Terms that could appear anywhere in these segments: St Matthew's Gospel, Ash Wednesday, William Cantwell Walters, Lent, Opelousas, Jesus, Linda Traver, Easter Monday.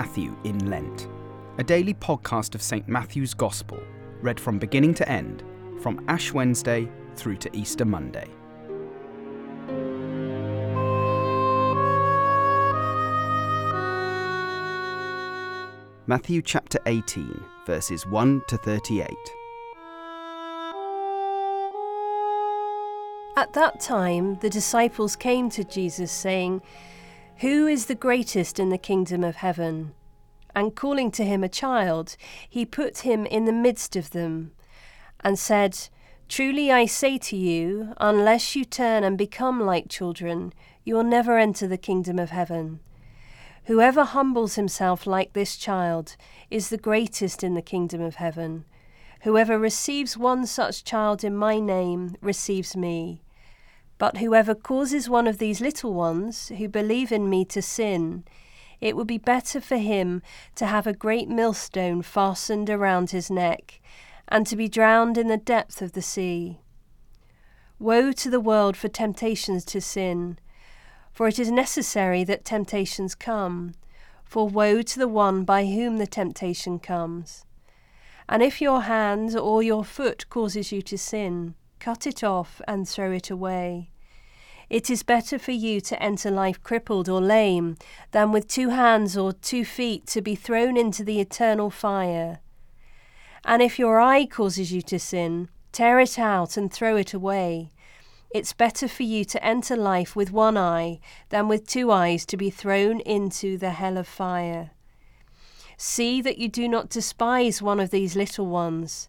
Matthew in Lent, a daily podcast of St Matthew's Gospel, read from beginning to end, from Ash Wednesday through to Easter Monday. Matthew chapter 18, verses 1 to 38. At that time, the disciples came to Jesus, saying, "Who is the greatest in the kingdom of heaven?" And calling to him a child, he put him in the midst of them, and said, "Truly I say to you, unless you turn and become like children, you will never enter the kingdom of heaven. Whoever humbles himself like this child is the greatest in the kingdom of heaven. Whoever receives one such child in my name receives me. But whoever causes one of these little ones who believe in me to sin, it would be better for him to have a great millstone fastened around his neck and to be drowned in the depth of the sea. Woe to the world for temptations to sin, for it is necessary that temptations come, for woe to the one by whom the temptation comes. And if your hand or your foot causes you to sin, cut it off and throw it away. It is better for you to enter life crippled or lame than with 2 hands or 2 feet to be thrown into the eternal fire. And if your eye causes you to sin, tear it out and throw it away. It's better for you to enter life with 1 eye than with 2 eyes to be thrown into the hell of fire. See that you do not despise one of these little ones.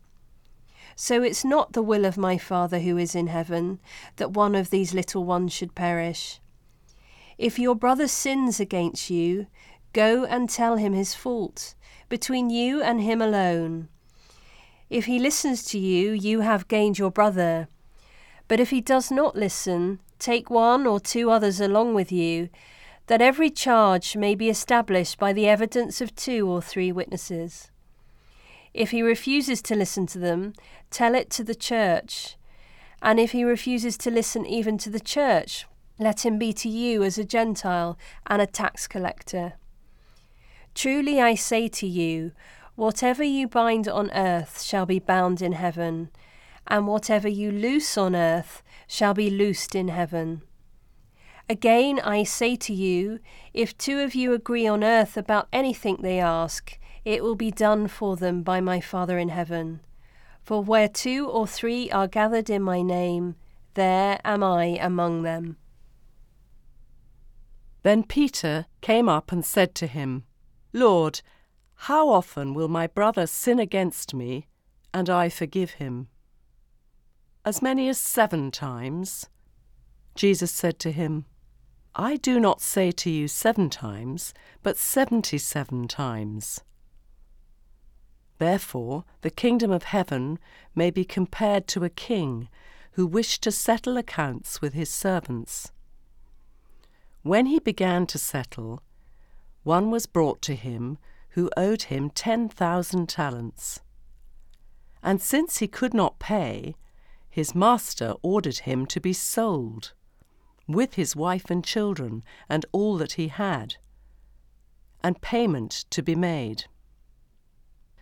So it's not the will of my Father who is in heaven that one of these little ones should perish. If your brother sins against you, go and tell him his fault, between you and him alone. If he listens to you, you have gained your brother. But if he does not listen, take 1 or 2 others along with you, that every charge may be established by the evidence of 2 or 3 witnesses. If he refuses to listen to them, tell it to the church. And if he refuses to listen even to the church, let him be to you as a Gentile and a tax collector. Truly I say to you, whatever you bind on earth shall be bound in heaven, and whatever you loose on earth shall be loosed in heaven. Again I say to you, if 2 of you agree on earth about anything they ask, it will be done for them by my Father in heaven. For where 2 or 3 are gathered in my name, there am I among them." Then Peter came up and said to him, "Lord, how often will my brother sin against me, and I forgive him? As many as 7 times? Jesus said to him, "I do not say to you 7 times, but 77 times. Therefore, the kingdom of heaven may be compared to a king who wished to settle accounts with his servants. When he began to settle, one was brought to him who owed him 10,000 talents. And since he could not pay, his master ordered him to be sold, with his wife and children and all that he had, and payment to be made.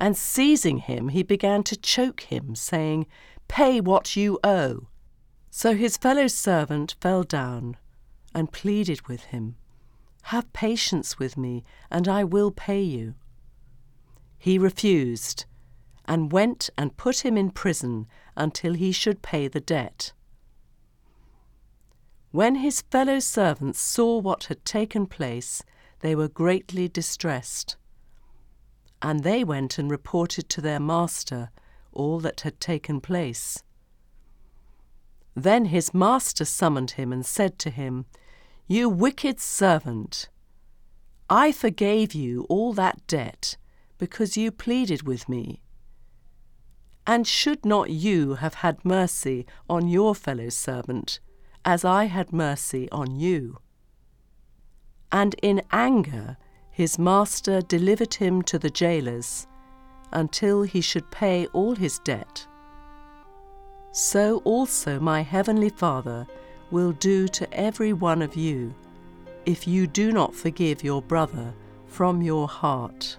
And seizing him, he began to choke him, saying, 'Pay what you owe.' So his fellow servant fell down and pleaded with him, 'Have patience with me, and I will pay you.' He refused, and went and put him in prison until he should pay the debt. When his fellow servants saw what had taken place, they were greatly distressed. And they went and reported to their master all that had taken place. Then his master summoned him and said to him, "You wicked servant! I forgave you all that debt because you pleaded with me. And should not you have had mercy on your fellow servant, as I had mercy on you?" And in anger his master delivered him to the jailers until he should pay all his debt. So also my heavenly Father will do to every one of you if you do not forgive your brother from your heart.